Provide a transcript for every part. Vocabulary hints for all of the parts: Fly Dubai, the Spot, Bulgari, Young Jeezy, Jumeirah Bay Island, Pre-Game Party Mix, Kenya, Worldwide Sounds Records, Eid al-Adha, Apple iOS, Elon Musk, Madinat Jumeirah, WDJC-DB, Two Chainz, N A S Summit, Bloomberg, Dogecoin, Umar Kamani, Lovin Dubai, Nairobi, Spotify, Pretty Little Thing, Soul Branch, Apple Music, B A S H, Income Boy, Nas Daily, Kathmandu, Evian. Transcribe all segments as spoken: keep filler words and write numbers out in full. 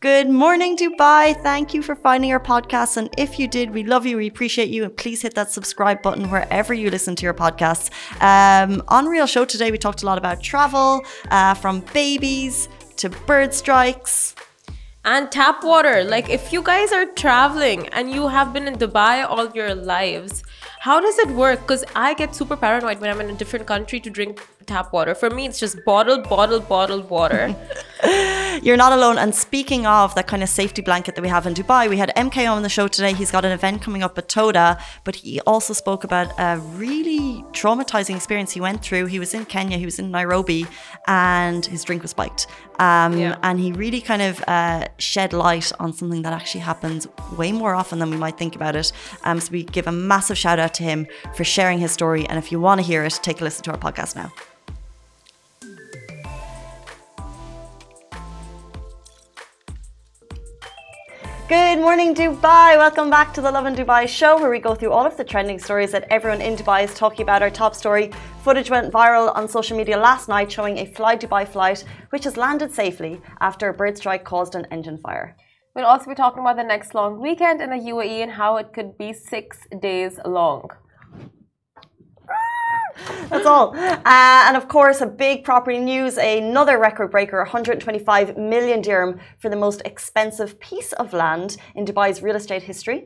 Good morning, Dubai. Thank you for finding our podcast. And if you did, we love you. We appreciate you. And please hit that subscribe button wherever you listen to your podcasts. Um, on Real Show today, we talked a lot about travel, uh, from babies to bird strikes. And tap water. Like, if you guys are traveling and you have been in Dubai all your lives, how does it work? Because I get super paranoid when I'm in a different country to drink tap water. For me, it's just bottled, bottled, bottled water. You're not alone. And speaking of that kind of safety blanket that we have in Dubai, we had M K O on the show today. He's got an event coming up at Toda, but he also spoke about a really traumatizing experience he went through. He was in Kenya, he was in Nairobi, and his drink was spiked. Um, yeah. And he really kind of uh, shed light on something that actually happens way more often than we might think about it. Um, so we give a massive shout out to him for sharing his story. And if you want to hear it, take a listen to our podcast now. Good morning, Dubai. Welcome back to the Lovin Dubai show, where we go through all of the trending stories that everyone in Dubai is talking about. Our top story footage went viral on social media last night showing a Fly Dubai flight which has landed safely after a bird strike caused an engine fire. We'll also be talking about the next long weekend in the U A E and how it could be six days long. That's all. Uh, and of course, a big property news, another record breaker, one hundred twenty-five million dirham for the most expensive piece of land in Dubai's real estate history.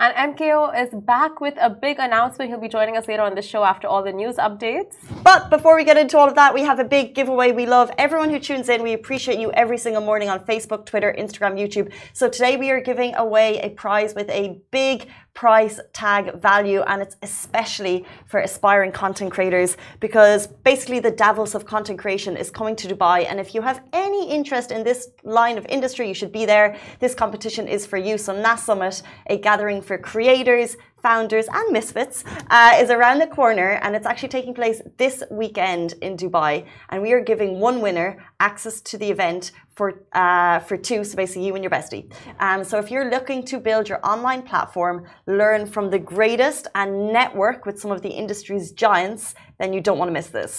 And M K O is back with a big announcement. He'll be joining us later on the show after all the news updates. But before we get into all of that, we have a big giveaway. We love everyone who tunes in. We appreciate you every single morning on Facebook, Twitter, Instagram, YouTube. So today we are giving away a prize with a big price tag value, and it's especially for aspiring content creators, because basically the Davos of content creation is coming to Dubai, and if you have any interest in this line of industry, you should be there. This competition is for you. So N A S Summit, a gathering for creators, founders and misfits, uh, is around the corner, and it's actually taking place this weekend in Dubai, and we are giving one winner access to the event for uh, for two, so basically you and your bestie. Um, so if you're looking to build your online platform, learn from the greatest and network with some of the industry's giants, then you don't want to miss this.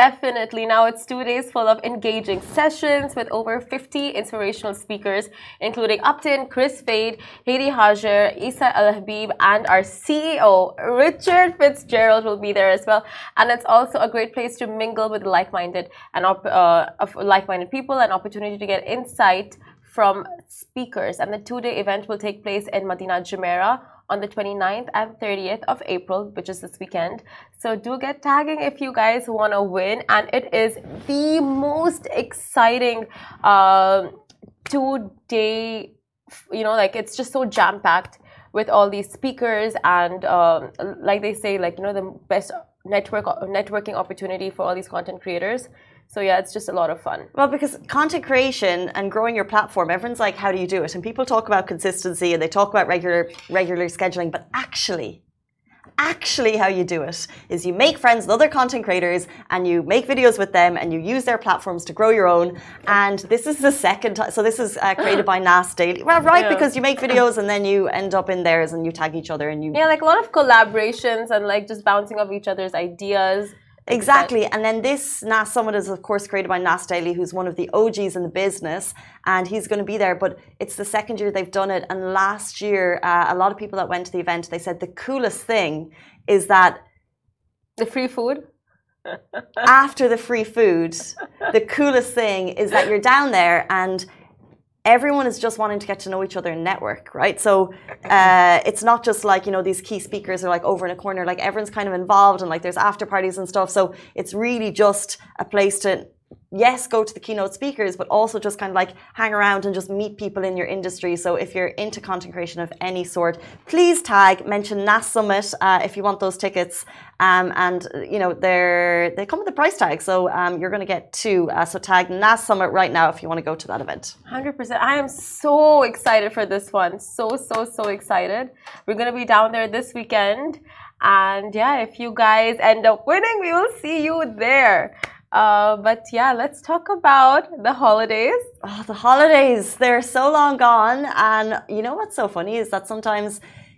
Definitely. Now it's two days full of engaging sessions with over fifty inspirational speakers, including Upton, Chris Fade, Heidi Hajar, Isa Al-Habib, and our C E O, Richard Fitzgerald, will be there as well. And it's also a great place to mingle with like-minded and op- uh, of like-minded people, and opportunity to get insight from speakers. And the two-day event will take place in Madinat Jumeirah on the twenty-ninth and thirtieth of April, which is this weekend. So do get tagging if you guys want to win. And it is the most exciting uh, two-day, you know, like, it's just so jam-packed with all these speakers and um, like they say, like, you know, the best network networking opportunity for all these content creators. So yeah, it's just a lot of fun. Well, because content creation and growing your platform, everyone's like, how do you do it? And people talk about consistency and they talk about regular, regular scheduling, but actually, actually how you do it is you make friends with other content creators and you make videos with them and you use their platforms to grow your own. And this is the second time. So this is uh, created by N A S Daily. Well, right, yeah. Because you make videos and then you end up in theirs and you tag each other and you... Yeah, like a lot of collaborations and like just bouncing off each other's ideas. Exactly. And then this N A S Summit is, of course, created by Nas Daily, who's one of the O Gs in the business, and he's going to be there. But it's the second year they've done it. And last year, uh, a lot of people that went to the event, they said the coolest thing is that... The free food? After the free food, the coolest thing is that you're down there and... everyone is just wanting to get to know each other and network, right? So uh, it's not just like, you know, these key speakers are like over in a corner, like everyone's kind of involved and like there's after parties and stuff. So it's really just a place to, yes, go to the keynote speakers, but also just kind of like hang around and just meet people in your industry. So if you're into content creation of any sort, please tag, mention N A S Summit uh, if you want those tickets. Um, and, you know, they're, they come with a price tag. So um, you're going to get two. Uh, so tag N A S Summit right now if you want to go to that event. one hundred percent. I am so excited for this one. So, so, so excited. We're going to be down there this weekend. And yeah, if you guys end up winning, we will see you there. Uh, but yeah, let's talk about the holidays. Oh, the holidays, they're so long gone. And you know what's so funny is that sometimes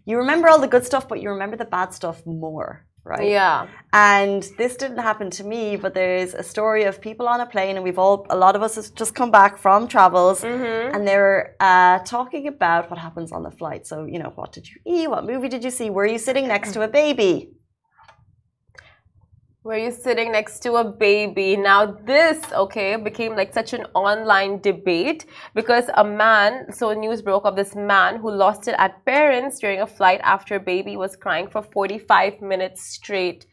you remember all the good stuff, but you remember the bad stuff more. right? Yeah. And this didn't happen to me, but there is a story of people on a plane, and we've all, a lot of us have just come back from travels, mm-hmm. and they're uh, talking about what happens on the flight. So, you know, what did you eat? What movie did you see? Were you sitting next to a baby? Were you sitting next to a baby? Now this, okay, became like such an online debate because a man, so news broke of this man who lost it at parents during a flight after a baby was crying for forty-five minutes straight,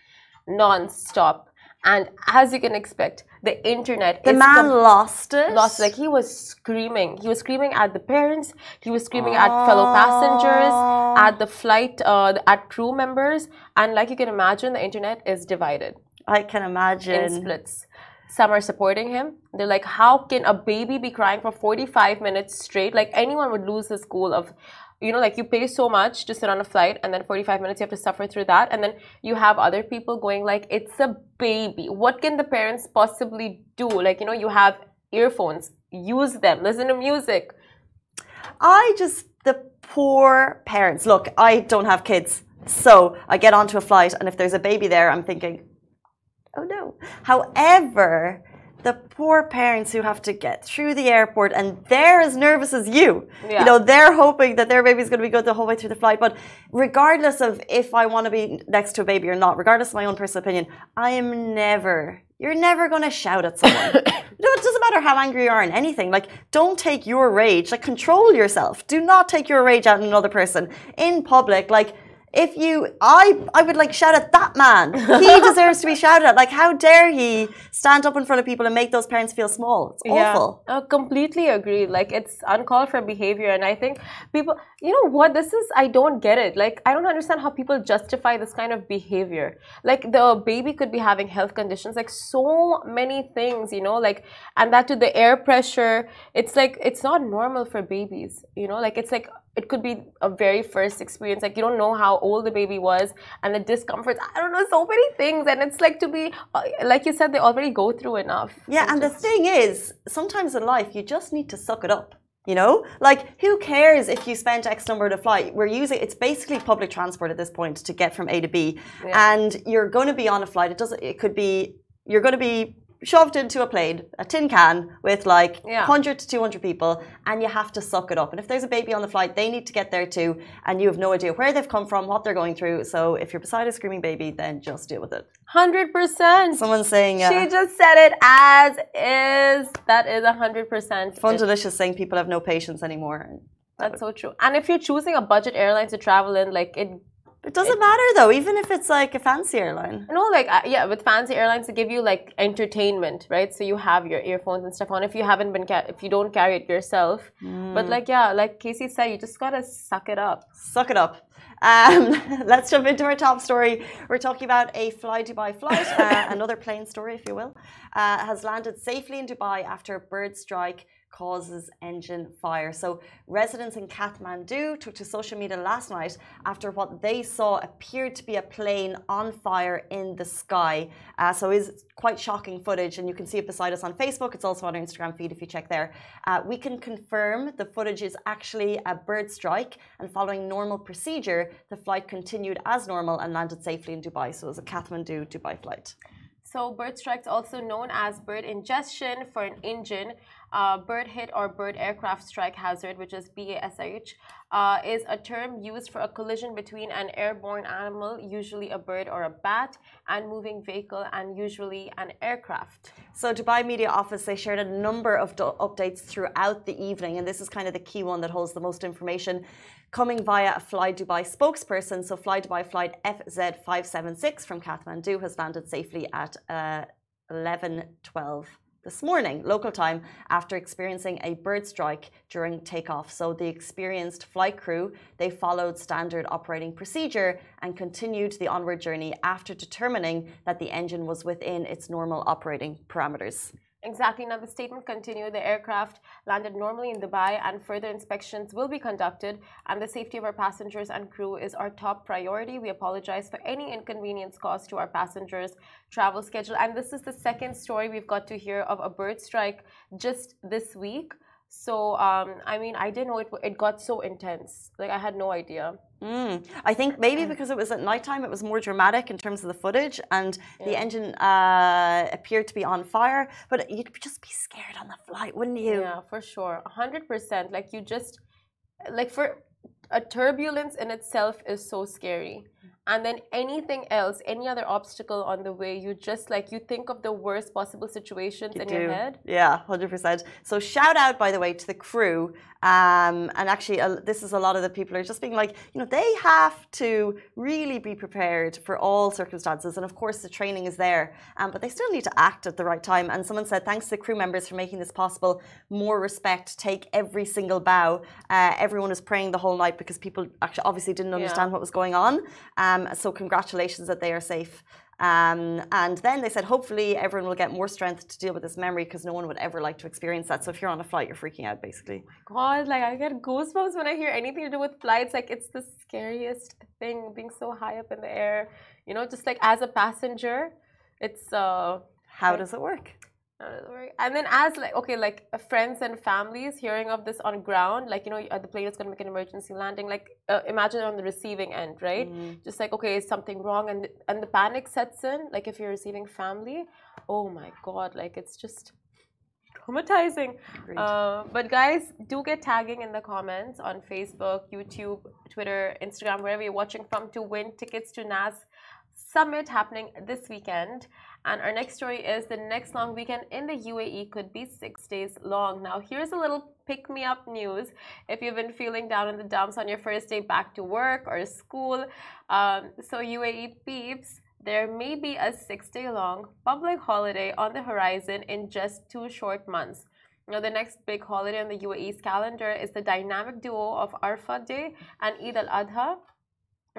non-stop. And as you can expect, the internet the is... The man com- lost it? Lost it. Like, he was screaming. He was screaming at the parents. He was screaming oh. at fellow passengers, at the flight, uh, at crew members. And like you can imagine, the internet is divided. I can imagine. In splits. Some are supporting him. They're like, how can a baby be crying for forty-five minutes straight? Like, anyone would lose his cool of... You know, like, you pay so much to sit on a flight, and then forty-five minutes you have to suffer through that. And then you have other people going like, it's a baby. What can the parents possibly do? Like, you know, you have earphones. Use them. Listen to music. I just, the poor parents. Look, I don't have kids. So I get onto a flight, and if there's a baby there, I'm thinking, oh, no. However... the poor parents who have to get through the airport, and they're as nervous as you. Yeah. You know, they're hoping that their baby's going to be good the whole way through the flight. But regardless of if I want to be next to a baby or not, regardless of my own personal opinion, I am never, you're never going to shout at someone. You know, it doesn't matter how angry you are in anything. Like, don't take your rage. Like, control yourself. Do not take your rage out on another person. In public, like... If you, I I would like shout at that man. He deserves to be shouted at. Like, how dare he stand up in front of people and make those parents feel small. It's awful. Yeah, I completely agree. Like, it's uncalled for behavior. And I think people, you know what, this is, I don't get it. Like, I don't understand how people justify this kind of behavior. Like, the baby could be having health conditions, like so many things, you know, like, and that to the air pressure, it's like, it's not normal for babies, you know, like, it's like, it could be a very first experience. Like, you don't know how old the baby was and the discomforts. I don't know, so many things. And it's like to be, like you said, they already go through enough. Yeah, and just... the thing is, sometimes in life, you just need to suck it up, you know? Like, who cares if you spent X number to fly? We're using, it's basically public transport at this point to get from A to B. Yeah. And you're going to be on a flight. It doesn't, it could be, you're going to be shoved into a plane, a tin can with like yeah. one hundred to two hundred people, and you have to suck it up. And if there's a baby on the flight, they need to get there too, and you have no idea where they've come from, what they're going through. So if you're beside a screaming baby, then just deal with it. one hundred percent. Someone's saying... Uh, she just said it as is. That is one hundred percent. Fun Delicious saying people have no patience anymore. That's so true. And if you're choosing a budget airline to travel in, like it... It doesn't it, matter though, even if it's like a fancy airline. No, like, uh, yeah, with fancy airlines, they give you like entertainment, right? So you have your earphones and stuff on if you haven't been, ca- if you don't carry it yourself. Mm. But like, yeah, like Casey said, you just gotta suck it up. Suck it up. Um, let's jump into our top story. We're talking about a Fly Dubai flight, uh, another plane story, if you will, uh, has landed safely in Dubai after a bird strike causes engine fire. So residents in Kathmandu took to social media last night after what they saw appeared to be a plane on fire in the sky. Uh, so it's quite shocking footage, and you can see it beside us on Facebook. It's also on our Instagram feed if you check there. Uh, we can confirm the footage is actually a bird strike, and following normal procedure, the flight continued as normal and landed safely in Dubai. So it was a Kathmandu-Dubai flight. So bird strikes, also known as bird ingestion for an engine, uh, bird hit or bird aircraft strike hazard, which is B A S H, uh, is a term used for a collision between an airborne animal, usually a bird or a bat, and moving vehicle, and usually an aircraft. So Dubai Media Office, they shared a number of do- updates throughout the evening, and this is kind of the key one that holds the most information, coming via a Fly Dubai spokesperson. So Fly Dubai flight F Z five seven six from Kathmandu has landed safely at uh, eleven twelve this morning, local time, after experiencing a bird strike during takeoff. So the experienced flight crew, they followed standard operating procedure and continued the onward journey after determining that the engine was within its normal operating parameters. Exactly. Now, the statement continued, the aircraft landed normally in Dubai and further inspections will be conducted, and the safety of our passengers and crew is our top priority. We apologize for any inconvenience caused to our passengers' travel schedule. And this is the second story we've got to hear of a bird strike just this week. So, um, I mean, I didn't know it, it got so intense. Like, I had no idea. Mm. I think maybe because it was at nighttime, it was more dramatic in terms of the footage, and yeah. the engine uh, appeared to be on fire. But you'd just be scared on the flight, wouldn't you? Yeah, for sure. one hundred percent. Like, you just... Like, for a turbulence in itself is so scary. And then anything else, any other obstacle on the way, you just like, you think of the worst possible situations you in do. your head. Yeah, one hundred percent. So shout out, by the way, to the crew. Um, and actually, uh, this is a lot of the people are just being like, you know, they have to really be prepared for all circumstances. And of course, the training is there, um, but they still need to act at the right time. And someone said, thanks to the crew members for making this possible. More respect, take every single bow. Uh, everyone was praying the whole night because people actually obviously didn't understand yeah. what was going on. Um, Um, so congratulations that they are safe. Um, and then they said, hopefully everyone will get more strength to deal with this memory, because no one would ever like to experience that. So if you're on a flight, you're freaking out, basically. Oh my God, like I get goosebumps when I hear anything to do with flights. Like, it's the scariest thing, being so high up in the air. You know, just like as a passenger, it's... Uh, How does it work? And then as like, okay, like friends and families hearing of this on ground, like, you know, the plane is going to make an emergency landing, like uh, imagine on the receiving end, right? Mm-hmm. Just like, okay, is something wrong? And, and the panic sets in, like if you're receiving family, oh my God, like it's just traumatizing. Uh, but guys, do get tagging in the comments on Facebook, YouTube, Twitter, Instagram, wherever you're watching from, to win tickets to N A S Summit happening this weekend. And our next story is, the next long weekend in the U A E could be six days long. Now, here's a little pick-me-up news. If you've been feeling down in the dumps on your first day back to work or school, um, so U A E peeps, there may be a six-day-long public holiday on the horizon in just two short months. Now, the next big holiday on the U A E's calendar is the dynamic duo of Arfa Day and Eid al-Adha,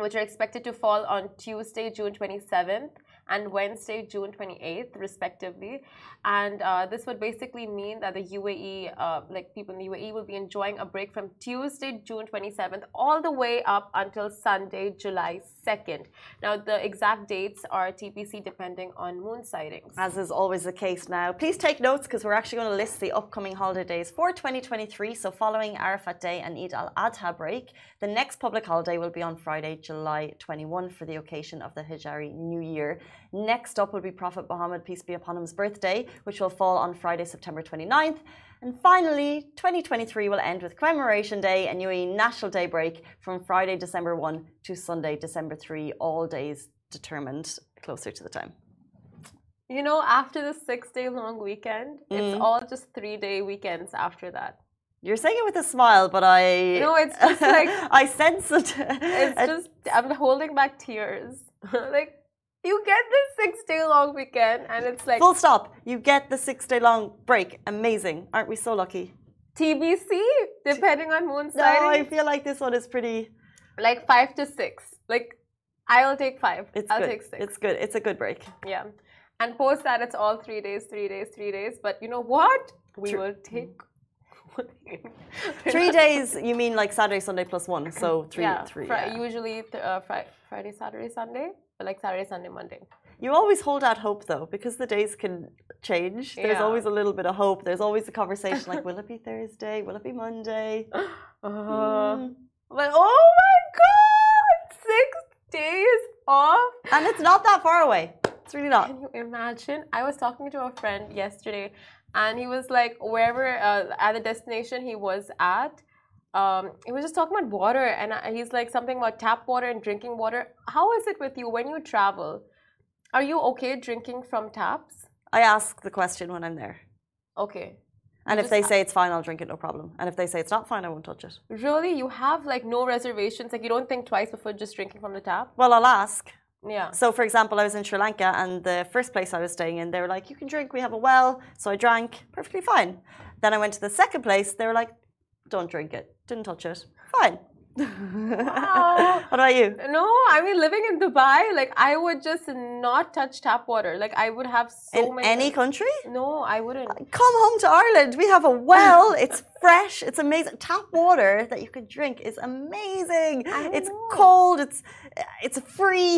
which are expected to fall on Tuesday, June twenty-seventh, and Wednesday, June twenty-eighth, respectively. And uh, this would basically mean that the U A E, uh, like people in the U A E, will be enjoying a break from Tuesday, June twenty-seventh, all the way up until Sunday, July second. Now, the exact dates are T B C, depending on moon sightings. As is always the case now. Please take notes, because we're actually going to list the upcoming holidays for twenty twenty-three. So following Arafat Day and Eid al-Adha break, the next public holiday will be on Friday, July twenty-first, for the occasion of the Hijri New Year. Next up will be Prophet Muhammad, peace be upon him's birthday, which will fall on Friday, September twenty-ninth. And finally, twenty twenty-three will end with Commemoration Day and U A E National Day break from Friday, December first to Sunday, December third, all days determined closer to the time. You know, after the six-day-long weekend, mm. it's all just three-day weekends after that. You're saying it with a smile, but I... No, it's just like... I sense it. It's just... I'm holding back tears. Like... You get this six-day-long weekend, and it's like... Full stop. You get the six-day-long break. Amazing. Aren't we so lucky? T B C, depending on moon sightings. No, I feel like this one is pretty... Like five to six. Like, I'll take five. It's I'll good. take six. It's good. It's a good break. Yeah. And post that, it's all three days, three days, three days. But you know what? We Tr- will take... Three days, you mean like Saturday, Sunday plus one. So three, yeah, three. Fr- yeah. Usually th- uh, fr- Friday, Saturday, Sunday. Like Saturday, Sunday, Monday. You always hold out hope, though, because the days can change. There's yeah. always a little bit of hope. There's always a conversation like, will it be Thursday? Will it be Monday? uh, mm. But oh my God! Six days off! And it's not that far away. It's really not. Can you imagine? I was talking to a friend yesterday, and he was like, wherever, uh, at the destination he was at, Um, he was just talking about water, and he's like something about tap water and drinking water. How is it with you when you travel? Are you okay drinking from taps? I ask the question when I'm there. Okay. And you if they ask. say it's fine, I'll drink it, no problem. And if they say it's not fine, I won't touch it. Really? You have like no reservations? Like you don't think twice before just drinking from the tap? Well, I'll ask. Yeah. So, for example, I was in Sri Lanka, and the first place I was staying in, they were like, you can drink, we have a well. So I drank, perfectly fine. Then I went to the second place, they were like, don't drink it. Didn't touch it. Fine. Wow. What about you? No, I mean, living in Dubai, like I would just not touch tap water. Like I would have so in many. In any country? No, I wouldn't. Come home to Ireland. We have a well. It's fresh. It's amazing. Tap water that you can drink is amazing. It's know. cold. It's it's free.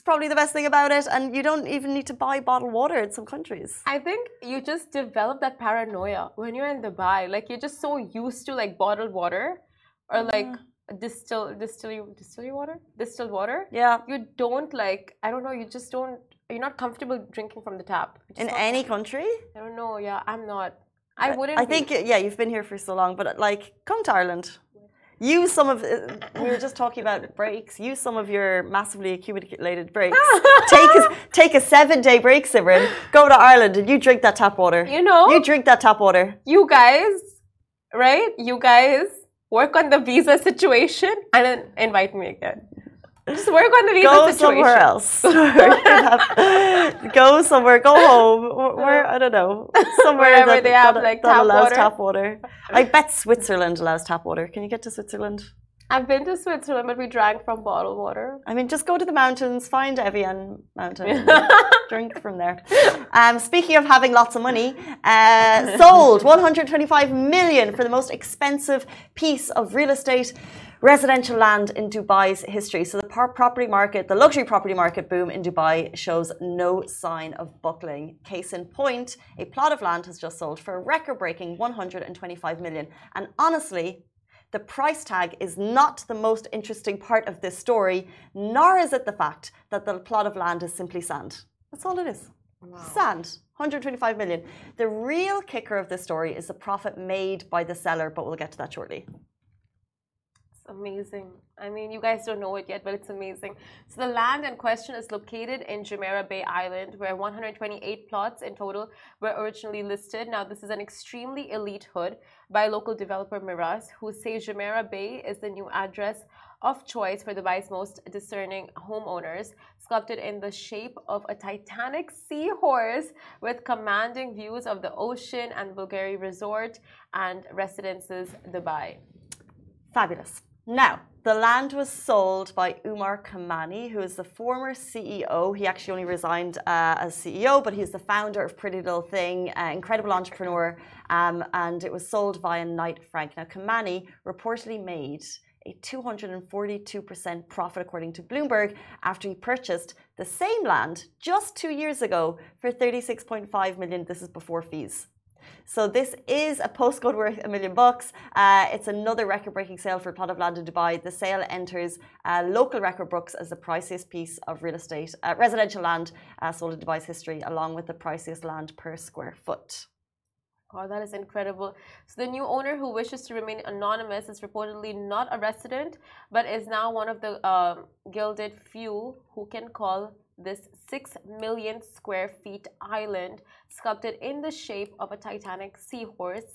It's probably the best thing about it, and you don't even need to buy bottled water in some countries. I think you just develop that paranoia when you're in Dubai. Like, you're just so used to like bottled water or like yeah. distill distillery distillery water, distilled water. Yeah. You don't like. I don't know. You just don't. You're not comfortable drinking from the tap. In any country? I don't know. Yeah, I'm not. I wouldn't. I think be. yeah, you've been here for so long, but like, come to Ireland. Use some of, we were just talking about breaks, use some of your massively accumulated breaks. take a, take a seven-day break, Simran. Go to Ireland and you drink that tap water. You know. You drink that tap water. You guys, right? You guys work on the visa situation and then invite me again. Just work on the visa go situation. Go somewhere else. Go somewhere, go home. Where, I don't know. Somewhere Wherever that, they have, that, like, that tap allows water. tap water. I bet Switzerland allows tap water. Can you get to Switzerland? I've been to Switzerland, but we drank from bottled water. I mean, just go to the mountains, find Evian Mountain, drink from there. Um, speaking of having lots of money, uh, sold one hundred twenty-five million dollars for the most expensive piece of real estate residential land in Dubai's history. So the property market, the luxury property market boom in Dubai shows no sign of buckling. Case in point, a plot of land has just sold for a record-breaking one hundred twenty-five million dollars. And honestly, the price tag is not the most interesting part of this story, nor is it the fact that the plot of land is simply sand. That's all it is. Wow. Sand. one hundred twenty-five million dollars. The real kicker of this story is the profit made by the seller, but we'll get to that shortly. Amazing. I mean, you guys don't know it yet, but it's amazing. So the land in question is located in Jumeirah Bay Island, where one hundred twenty-eight plots in total were originally listed. Now, this is an extremely elite hood by local developer Miras, who says Jumeirah Bay is the new address of choice for Dubai's most discerning homeowners, sculpted in the shape of a Titanic seahorse with commanding views of the ocean and Bulgari resort and residences Dubai. Fabulous. Now, the land was sold by Umar Kamani, who is the former C E O. He actually only resigned uh, as C E O, but he's the founder of Pretty Little Thing, uh, incredible entrepreneur, um, and it was sold via Knight Frank. Now, Kamani reportedly made a two hundred forty-two percent profit, according to Bloomberg, after he purchased the same land just two years ago for thirty-six point five million dollars. This is before fees. So this is a postcode worth a million bucks. Uh, it's another record-breaking sale for a plot of land in Dubai. The sale enters uh, local record books as the priciest piece of real estate, uh, residential land uh, sold in Dubai's history, along with the priciest land per square foot. Oh, that is incredible. So the new owner, who wishes to remain anonymous, is reportedly not a resident, but is now one of the uh, gilded few who can call this six million square feet island, sculpted in the shape of a Titanic seahorse,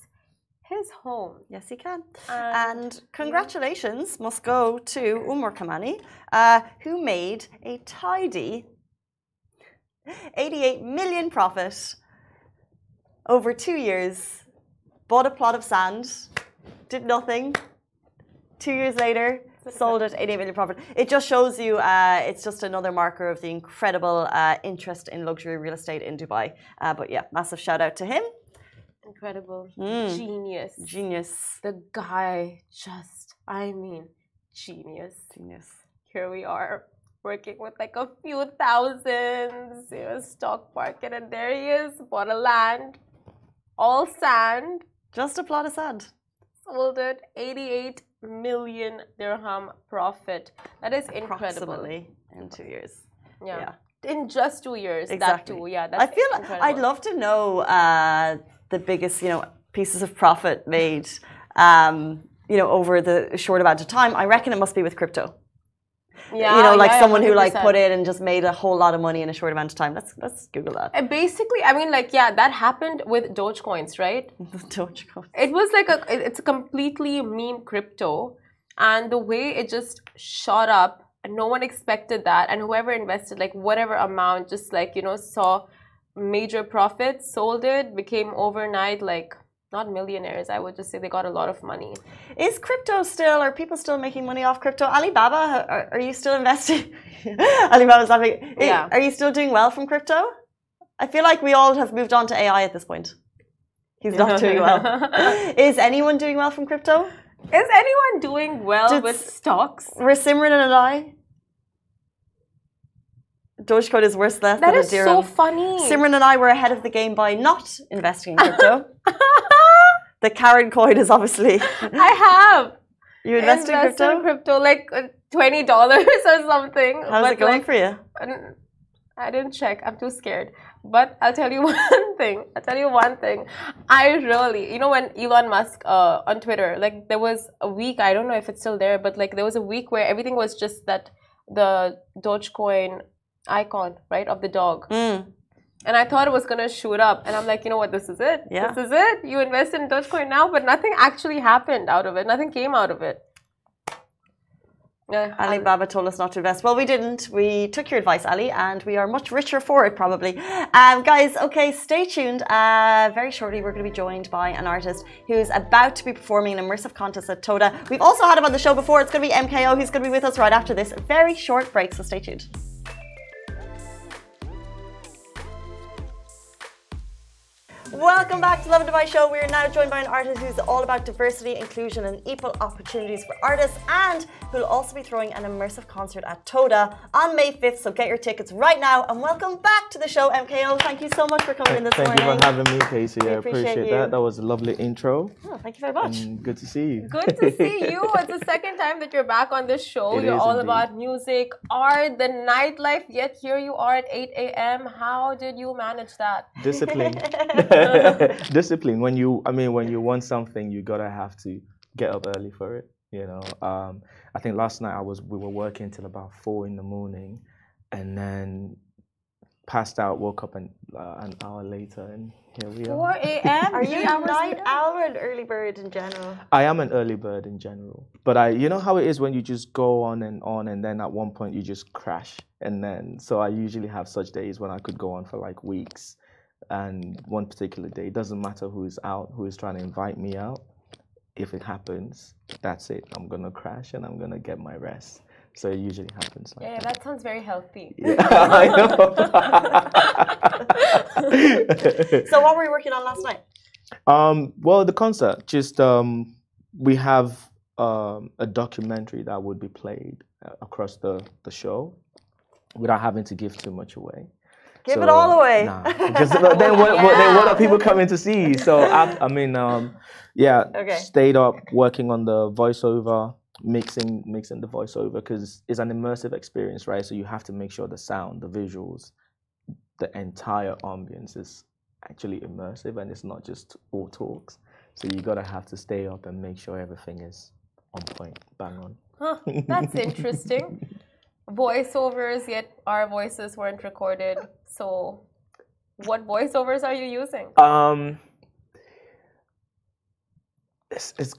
his home. Yes, he can. And, and congratulations must go to Umar Kamani, uh, who made a tidy eighty-eight million profit over two years, bought a plot of sand, did nothing, two years later, sold at eighty-eight million profit. It just shows you, uh, it's just another marker of the incredible uh, interest in luxury real estate in Dubai. Uh, but yeah, massive shout out to him. Incredible. Mm. Genius. Genius. The guy just, I mean, genius. Genius. Here we are working with like a few thousands, you know, stock market, and there he is, bought a land, all sand. Just a plot of sand. Sold it, eighty-eight million dirham profit. That is incredible. In two years. Yeah. yeah. In just two years. Exactly. That too. Yeah. That's I feel incredible. Like I'd love to know uh, the biggest, you know, pieces of profit made, um, you know, over the short amount of time. I reckon it must be with crypto. Yeah, you know, like yeah, someone one hundred percent. Who like put in and just made a whole lot of money in a short amount of time. Let's let's Google that. And basically, I mean, like, yeah, that happened with Dogecoins, right? Dogecoins. It was like a, it's a completely meme crypto, and the way it just shot up, and no one expected that, and whoever invested like whatever amount, just like, you know, saw major profits, sold it, became overnight like. Not millionaires, I would just say they got a lot of money. Is crypto still, are people still making money off crypto? Alibaba, are, are you still investing? Alibaba's not making, yeah. Are you still doing well from crypto? I feel like we all have moved on to A I at this point. He's not doing well. Is anyone doing well from crypto? Is anyone doing well Did with stocks? Were Simran and I? Dogecoin is worth less that than a zero. That is so funny. Simran and I were ahead of the game by not investing in crypto. The Karen coin is obviously... I have. You invest in crypto? in crypto, like twenty dollars or something. How's but it going like, for you? I didn't check. I'm too scared. But I'll tell you one thing. I'll tell you one thing. I really, you know, when Elon Musk uh, on Twitter, like there was a week, I don't know if it's still there, but like there was a week where everything was just that the Dogecoin icon, right, of the dog. Mm. And I thought it was going to shoot up. And I'm like, you know what, this is it. Yeah. This is it. You invest in Dogecoin now, but nothing actually happened out of it. Nothing came out of it. Yeah, Ali Baba told us not to invest. Well, we didn't. We took your advice, Ali, and we are much richer for it, probably. Um, guys, okay, stay tuned. Uh, very shortly, we're going to be joined by an artist who's about to be performing an immersive contest at Toda. We've also had him on the show before. It's going to be M K O. He's going to be with us right after this very short break, so stay tuned. Welcome back to Lovin Dubai Show. We are now joined by an artist who's all about diversity, inclusion and equal opportunities for artists, and who'll also be throwing an immersive concert at Toda on May fifth, so get your tickets right now. And welcome back to the show, M K O. Thank you so much for coming in this thank morning. Thank you for having me, Casey. I appreciate, appreciate that. That was a lovely intro. Oh, thank you very much. And good to see you. Good to see you. It's the second time that you're back on this show. It you're all indeed. About music, art, the nightlife, yet here you are at eight a m How did you manage that? Discipline. Discipline. When you, I mean, when you want something, you gotta have to get up early for it. You know, um, I think last night I was, we were working till about four in the morning, and then passed out. Woke up an uh, an hour later, and here we are. four a m Are you a night owl or an early bird in general? I am an early bird in general, but I, you know how it is when you just go on and on, and then at one point you just crash, and then so I usually have such days when I could go on for like weeks. And one particular day, it doesn't matter who is out, who is trying to invite me out. If it happens, that's it. I'm gonna crash and I'm gonna get my rest. So it usually happens like yeah, that. Yeah, that sounds very healthy. Yeah, I know. So what were you working on last night? Um, well, the concert. Just um, we have um, a documentary that would be played across the, the show without having to give too much away. Give so, it all away. Nah, because then what, yeah. what, then what are people coming to see? So, I, I mean, um, yeah, okay. Stayed up working on the voiceover, mixing mixing the voiceover, because it's an immersive experience, right? So you have to make sure the sound, the visuals, the entire ambience is actually immersive and it's not just all talks. So you got to have to stay up and make sure everything is on point, bang on. Huh, that's interesting. Voiceovers, yet our voices weren't recorded. So, what voiceovers are you using? Um, it's it's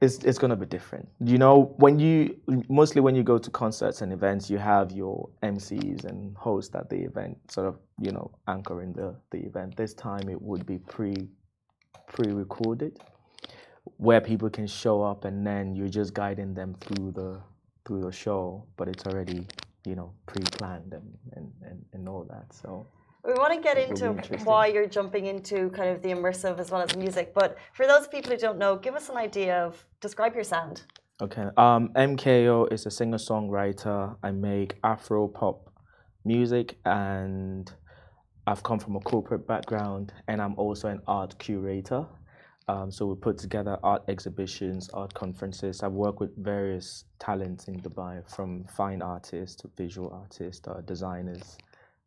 it's, it's going to be different. You know, when you mostly when you go to concerts and events, you have your M Cs and hosts at the event, sort of you know anchoring the the event. This time it would be pre pre recorded, where people can show up and then you're just guiding them through the. through the show, but it's already, you know, pre-planned and, and, and, and all that, so... We want to get into why you're jumping into kind of the immersive as well as music, but for those people who don't know, give us an idea of, describe your sound. Okay, um, M K O is a singer-songwriter. I make Afro-pop music, and I've come from a corporate background, and I'm also an art curator. Um, so we put together art exhibitions, art conferences. I've worked with various talents in Dubai, from fine artists to visual artists, uh, designers,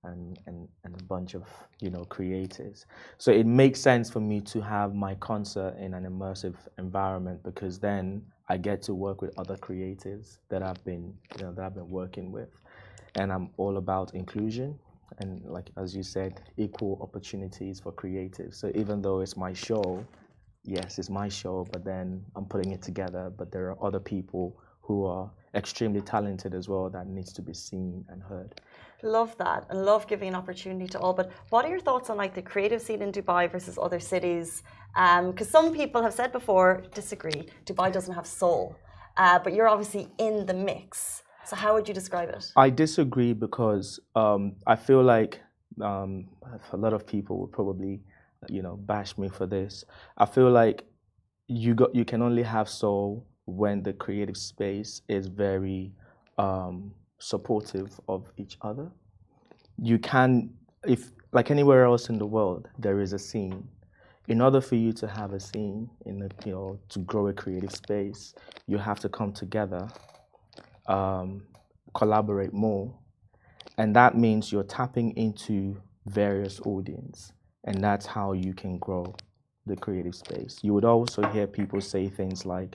and, and and a bunch of you know creatives. So it makes sense for me to have my concert in an immersive environment because then I get to work with other creatives that I've been you know that I've been working with, and I'm all about inclusion. And like as you said, equal opportunities for creatives. So even though it's my show. Yes, it's my show, but then I'm putting it together. But there are other people who are extremely talented as well that needs to be seen and heard. Love that, and love giving an opportunity to all. But what are your thoughts on like the creative scene in Dubai versus other cities? Because um, some people have said before, disagree, Dubai doesn't have soul. Uh, but you're obviously in the mix. So how would you describe it? I disagree because um, I feel like um, a lot of people would probably... you know, bash me for this. I feel like you got you can only have soul when the creative space is very um, supportive of each other. You can, if like anywhere else in the world, there is a scene. In order for you to have a scene, in the, you know, to grow a creative space, you have to come together, um, collaborate more, and that means you're tapping into various audience, and that's how you can grow the creative space. You would also hear people say things like,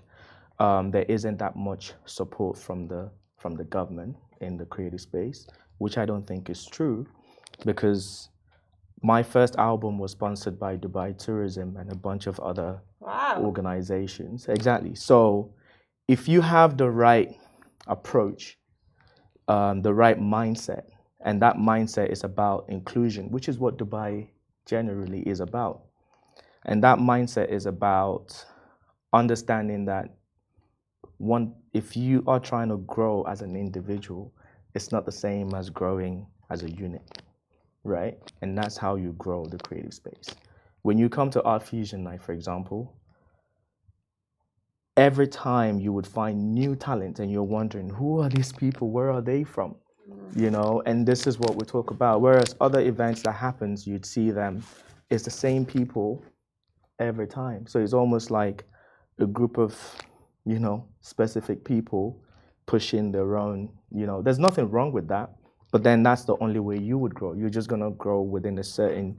um, there isn't that much support from the from the government in the creative space, which I don't think is true, because my first album was sponsored by Dubai Tourism and a bunch of other wow. organizations. Exactly. So if you have the right approach, um, the right mindset, and that mindset is about inclusion, which is what Dubai generally is about. And that mindset is about understanding that one, if you are trying to grow as an individual, it's not the same as growing as a unit, right? And that's how you grow the creative space. When you come to Art Fusion Night, for example, every time you would find new talent and you're wondering, who are these people? Where are they from? You know, and this is what we talk about. Whereas other events that happens, you'd see them, it's the same people every time. So it's almost like a group of, you know, specific people pushing their own, you know, there's nothing wrong with that, but then that's the only way you would grow. You're just gonna grow within a certain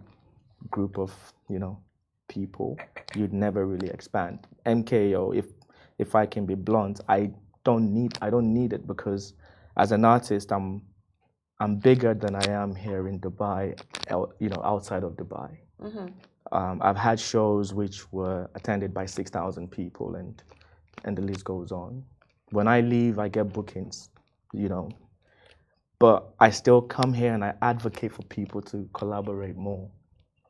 group of, you know, people. You'd never really expand. M K O, if if I can be blunt, I don't need I don't need it, because as an artist, I'm I'm bigger than I am here in Dubai, you know, outside of Dubai. Mm-hmm. Um, I've had shows which were attended by six thousand people, and and the list goes on. When I leave, I get bookings, you know. But I still come here and I advocate for people to collaborate more,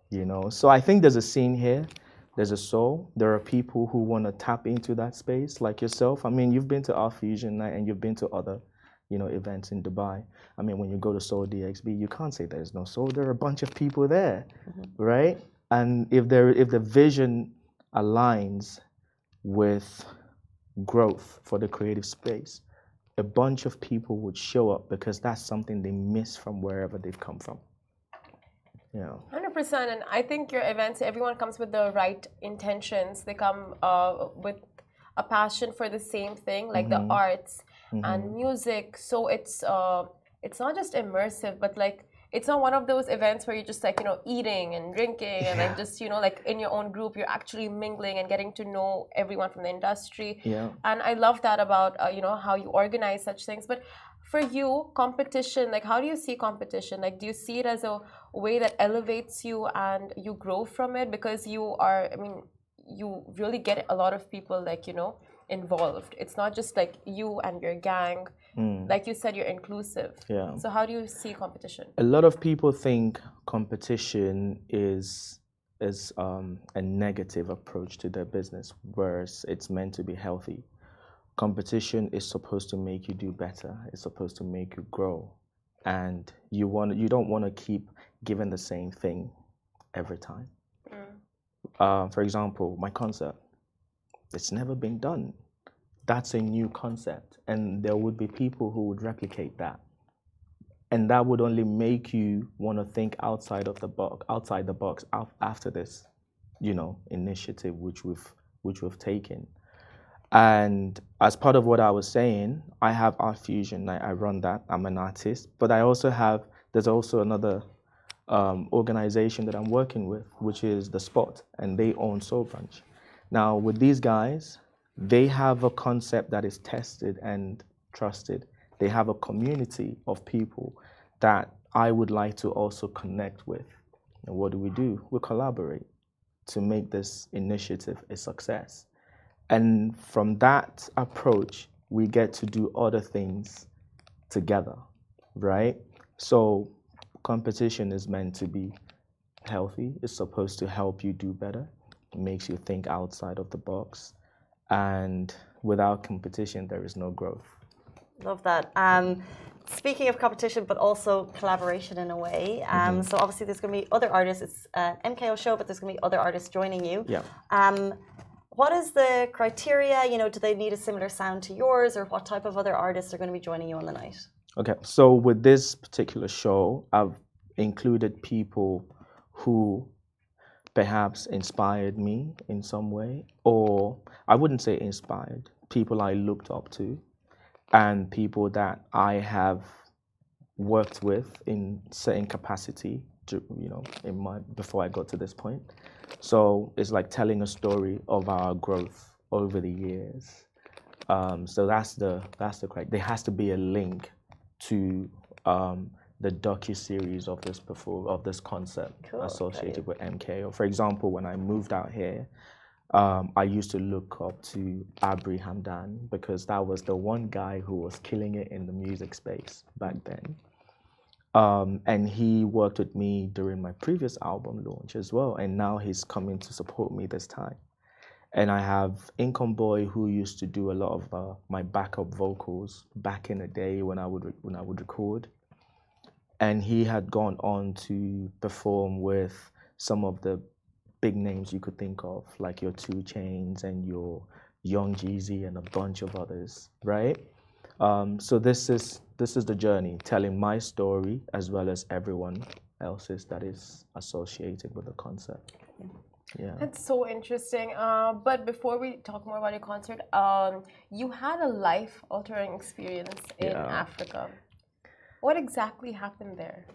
you know. So I think there's a scene here. There's a soul. There are people who want to tap into that space, like yourself. I mean, you've been to Art Fusion Night and you've been to other, you know, events in Dubai. I mean, when you go to Sole D X B, you can't say there's no soul. There are a bunch of people there, mm-hmm. right? And if there, if the vision aligns with growth for the creative space, a bunch of people would show up, because that's something they miss from wherever they've come from. Yeah. one hundred percent. And I think your events, everyone comes with the right intentions. They come uh, with a passion for the same thing, like mm-hmm. the arts mm-hmm. and music. So it's uh, it's not just immersive, but like it's not one of those events where you're just like, you know, eating and drinking and yeah. like just, you know, like in your own group, you're actually mingling and getting to know everyone from the industry. Yeah. And I love that about, uh, you know, how you organize such things. But for you, competition, like how do you see competition? Like, do you see it as a way that elevates you and you grow from it? Because you are, I mean, you really get a lot of people, like, you know, involved. It's not just like you and your gang. Mm. Like you said, you're inclusive. Yeah. So how do you see competition? A lot of people think competition is is um, a negative approach to their business, whereas it's meant to be healthy. Competition is supposed to make you do better. It's supposed to make you grow, and you want you don't want to keep giving the same thing every time. Mm. Uh, for example, my concert. It's never been done. That's a new concept, and there would be people who would replicate that, and that would only make you want to think outside of the box, outside the box after this, you know, initiative which we've which we've taken. And as part of what I was saying, I have Art Fusion. I, I run that. I'm an artist, but I also have there's also another um, organization that I'm working with, which is the Spot, and they own Soul Branch. Now, with these guys, they have a concept that is tested and trusted. They have a community of people that I would like to also connect with. And what do we do? We collaborate to make this initiative a success. And from that approach, we get to do other things together, right? So competition is meant to be healthy. It's supposed to help you do better. It makes you think outside of the box, and without competition there is no growth. Love that. Um, speaking of competition, but also collaboration in a way. Um, mm-hmm. So obviously there's going to be other artists. It's an M K O show, but there's going to be other artists joining you. Yeah. Um, what is the criteria? You know, do they need a similar sound to yours, or what type of other artists are going to be joining you on the night? Okay, so with this particular show, I've included people who perhaps inspired me in some way, or I wouldn't say inspired, people I looked up to, and people that I have worked with in certain capacity, to, you know, in my before I got to this point. So it's like telling a story of our growth over the years. Um, so that's the that's the correct. There has to be a link to um, the docu-series of this before of this concept cool, associated with M K O. For example, when I moved out here, um, I used to look up to Abri Hamdan because that was the one guy who was killing it in the music space back then. Um, and he worked with me during my previous album launch as well, and now he's coming to support me this time. And I have Income Boy, who used to do a lot of uh, my backup vocals back in the day when I would re- when I would record, and he had gone on to perform with some of the big names you could think of, like your two Chainz and your Young Jeezy and a bunch of others, right? Um, so this is this is the journey, telling my story as well as everyone else's that is associated with the concept. Yeah. Yeah. That's so interesting. Uh, but before we talk more about your concert, um, you had a life-altering experience in yeah. Africa. What exactly happened there?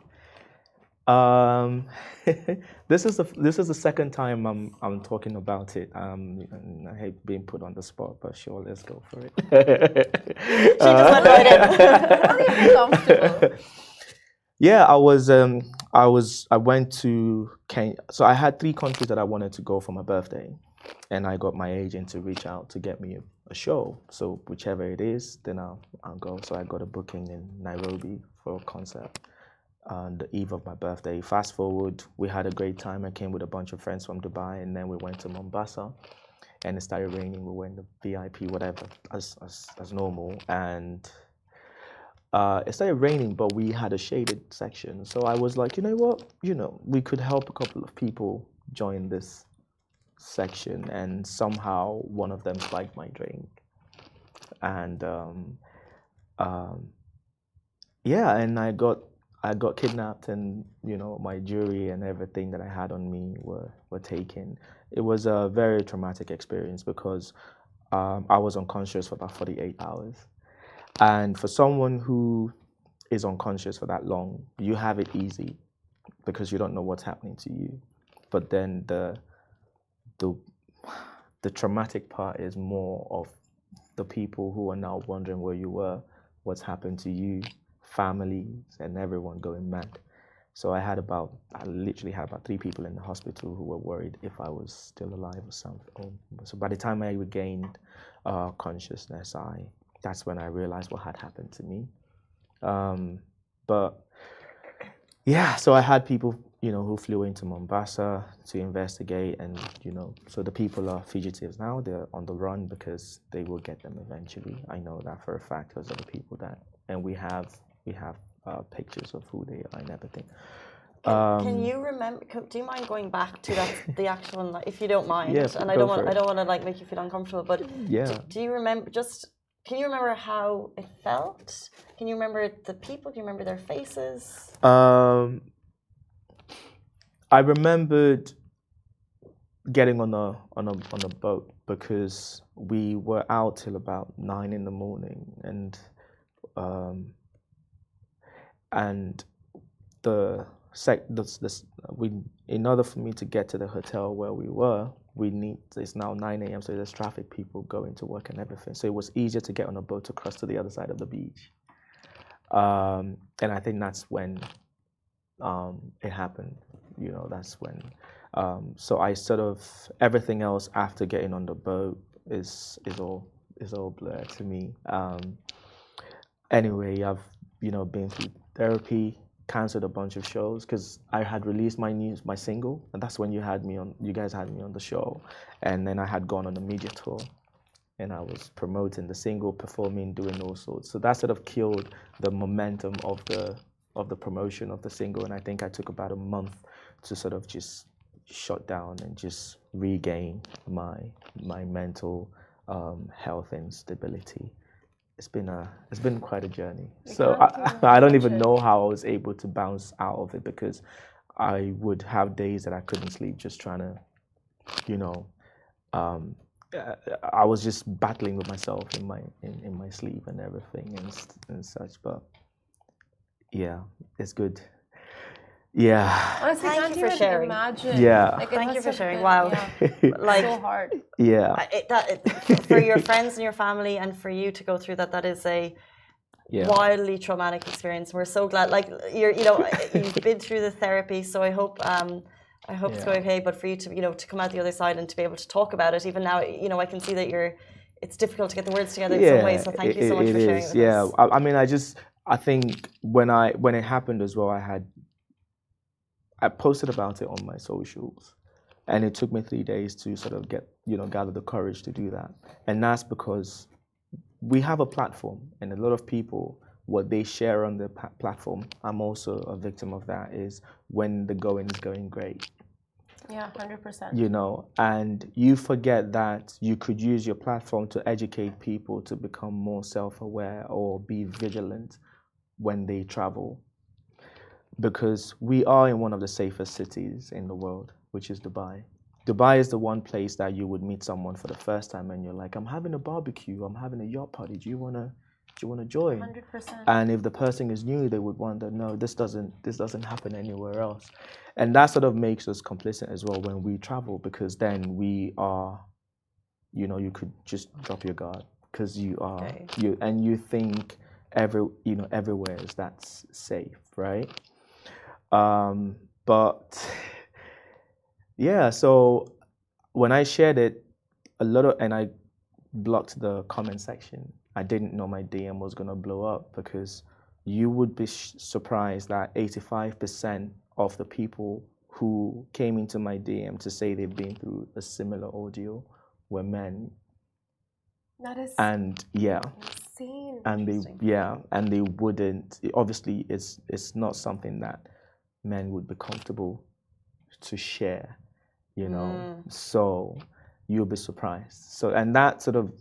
Um, this is the this is the second time I'm I'm talking about it. Um, and I hate being put on the spot, but sure, let's go for it. She just went right in. Yeah, I was. Um, I was, I went to Kenya. So I had three countries that I wanted to go for my birthday, and I got my agent to reach out to get me a, a show. So whichever it is, then I'll, I'll go. So I got a booking in Nairobi for a concert on the eve of my birthday. Fast forward, we had a great time. I came with a bunch of friends from Dubai, and then we went to Mombasa, and it started raining. We were in the V I P, whatever, as as, as normal, and Uh, it started raining, but we had a shaded section. So I was like, you know what? You know, we could help a couple of people join this section. And somehow one of them spiked my drink. And um, um, yeah, and I got I got kidnapped, and you know, my jewelry and everything that I had on me were were taken. It was a very traumatic experience because um, I was unconscious for about forty-eight hours. And for someone who is unconscious for that long, you have it easy because you don't know what's happening to you. But then the the the traumatic part is more of the people who are now wondering where you were, what's happened to you, families, and everyone going mad. So I had about, I literally had about three people in the hospital who were worried if I was still alive or something. So by the time I regained uh, consciousness, I... that's when I realized what had happened to me. Um, but yeah, so I had people, you know, who flew into Mombasa to investigate, and, you know, so the people are fugitives now. They're on the run because they will get them eventually. I know that for a fact because of the people that, and we have, we have uh, pictures of who they are and everything. Can, um, can you remember? Can, do you mind going back to that, the actual, like, if you don't mind? Yes, and I don't want, I don't want to like make you feel uncomfortable, but yeah. do, do you remember just? Can you remember how it felt? Can you remember the people? Do you remember their faces? Um, I remembered getting on a on a on a boat because we were out till about nine in the morning, and um, and the sec this, this we in order for me to get to the hotel where we were. We need, it's now nine a.m., so there's traffic, people going to work and everything. So it was easier to get on a boat to cross to the other side of the beach. Um, and I think that's when um, it happened. You know, that's when. Um, so I sort of, everything else after getting on the boat is is all is all blurred to me. Um, anyway, I've, you know, been through therapy. Cancelled a bunch of shows because I had released my new my single, and that's when you had me on. You guys had me on the show, and then I had gone on a media tour, and I was promoting the single, performing, doing all sorts. So that sort of killed the momentum of the of the promotion of the single, and I think I took about a month to sort of just shut down and just regain my my mental um, health and stability. it's been a it's been quite a journey. It so I, I don't even know how I was able to bounce out of it, because I would have days that I couldn't sleep, just trying to, you know, um, I was just battling with myself in my in, in my sleep and everything and and such. But yeah, it's good. Yeah. Honestly, thank, thank you for sharing. Imagine. Yeah. Like, thank you for sharing. Been, wow. Yeah. Like, so hard. Yeah. It, that, it, for your friends and your family, and for you to go through that, that is a yeah. wildly traumatic experience. We're so glad. Like, you're, you know, you've been through the therapy, so I hope, um, I hope yeah. it's going okay. But for you to, you know, to come out the other side and to be able to talk about it, even now, you know, I can see that you're. It's difficult to get the words together yeah, in some ways. So thank it, you so much for is. Sharing. With yeah. us. I, I mean, I just, I think when I when it happened as well, I had. I posted about it on my socials, and it took me three days to sort of get, you know, gather the courage to do that. And that's because we have a platform, and a lot of people, what they share on the platform, I'm also a victim of that, is when the going is going great. Yeah, one hundred percent. You know, and you forget that you could use your platform to educate people to become more self-aware or be vigilant when they travel. Because we are in one of the safest cities in the world, which is Dubai. Dubai is the one place that you would meet someone for the first time and you're like, I'm having a barbecue, I'm having a yacht party, do you wanna do you wanna join? one hundred percent. And if the person is new, they would wonder, no, this doesn't this doesn't happen anywhere else. And that sort of makes us complicit as well when we travel, because then we are, you know, you could just drop your guard because you are okay. you and you think every you know, everywhere is that's safe, right? Um, but yeah, so when I shared it, a lot of, and I blocked the comment section. I didn't know my D M was going to blow up, because you would be sh- surprised that eighty-five percent of the people who came into my D M to say they've been through a similar ordeal were men. That is and yeah. insane. And they yeah, and they wouldn't, obviously it's it's not something that men would be comfortable to share, you know, mm. so you'll be surprised. So, and that sort of,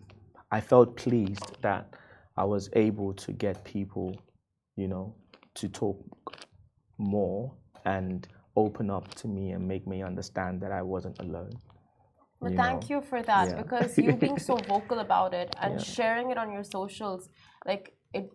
I felt pleased that I was able to get people, you know, to talk more and open up to me and make me understand that I wasn't alone. Well, you thank know? You for that yeah. because you being so vocal about it and yeah. sharing it on your socials, like it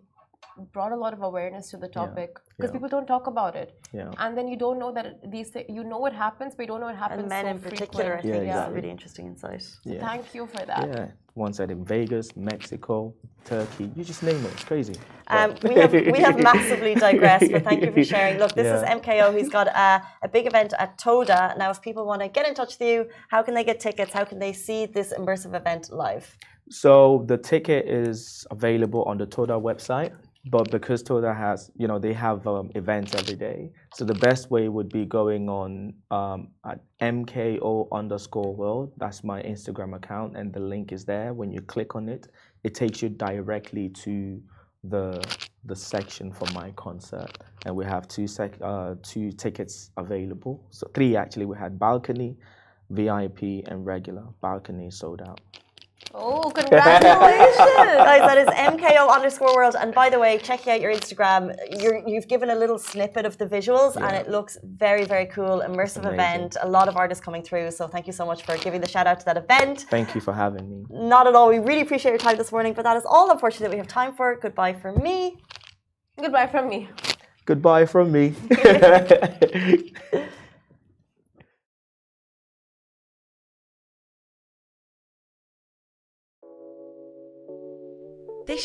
brought a lot of awareness to the topic because yeah. yeah. people don't talk about it yeah. and then you don't know that it, these you know what happens but you don't know what happens, and men so in particular frequent. I think yeah, exactly. It's a really interesting insight so yeah. thank you for that yeah one side in Vegas, Mexico, Turkey, you just name it, it's crazy. Um, we, have, we have massively digressed, but thank you for sharing. Look, this yeah. is M K O, who's got a, a big event at Toda. Now, if people want to get in touch with you, how can they get tickets? How can they see this immersive event live? So the ticket is available on the Toda website, but because Toda has, you know, they have um, events every day. So the best way would be going on um, at M K O underscore world. That's my Instagram account, and the link is there. When you click on it, it takes you directly to the the section for my concert, and we have two sec uh, two tickets available. So three actually. We had balcony, V I P, and regular. Balcony sold out. Oh, congratulations! Guys, that is M K O underscore world. And by the way, checking out your Instagram, You're, you've given a little snippet of the visuals yeah. and it looks very, very cool. Immersive event. A lot of artists coming through. So thank you so much for giving the shout out to that event. Thank you for having me. Not at all. We really appreciate your time this morning. But that is all, unfortunately, that we have time for. Goodbye from me. Goodbye from me. Goodbye from me. This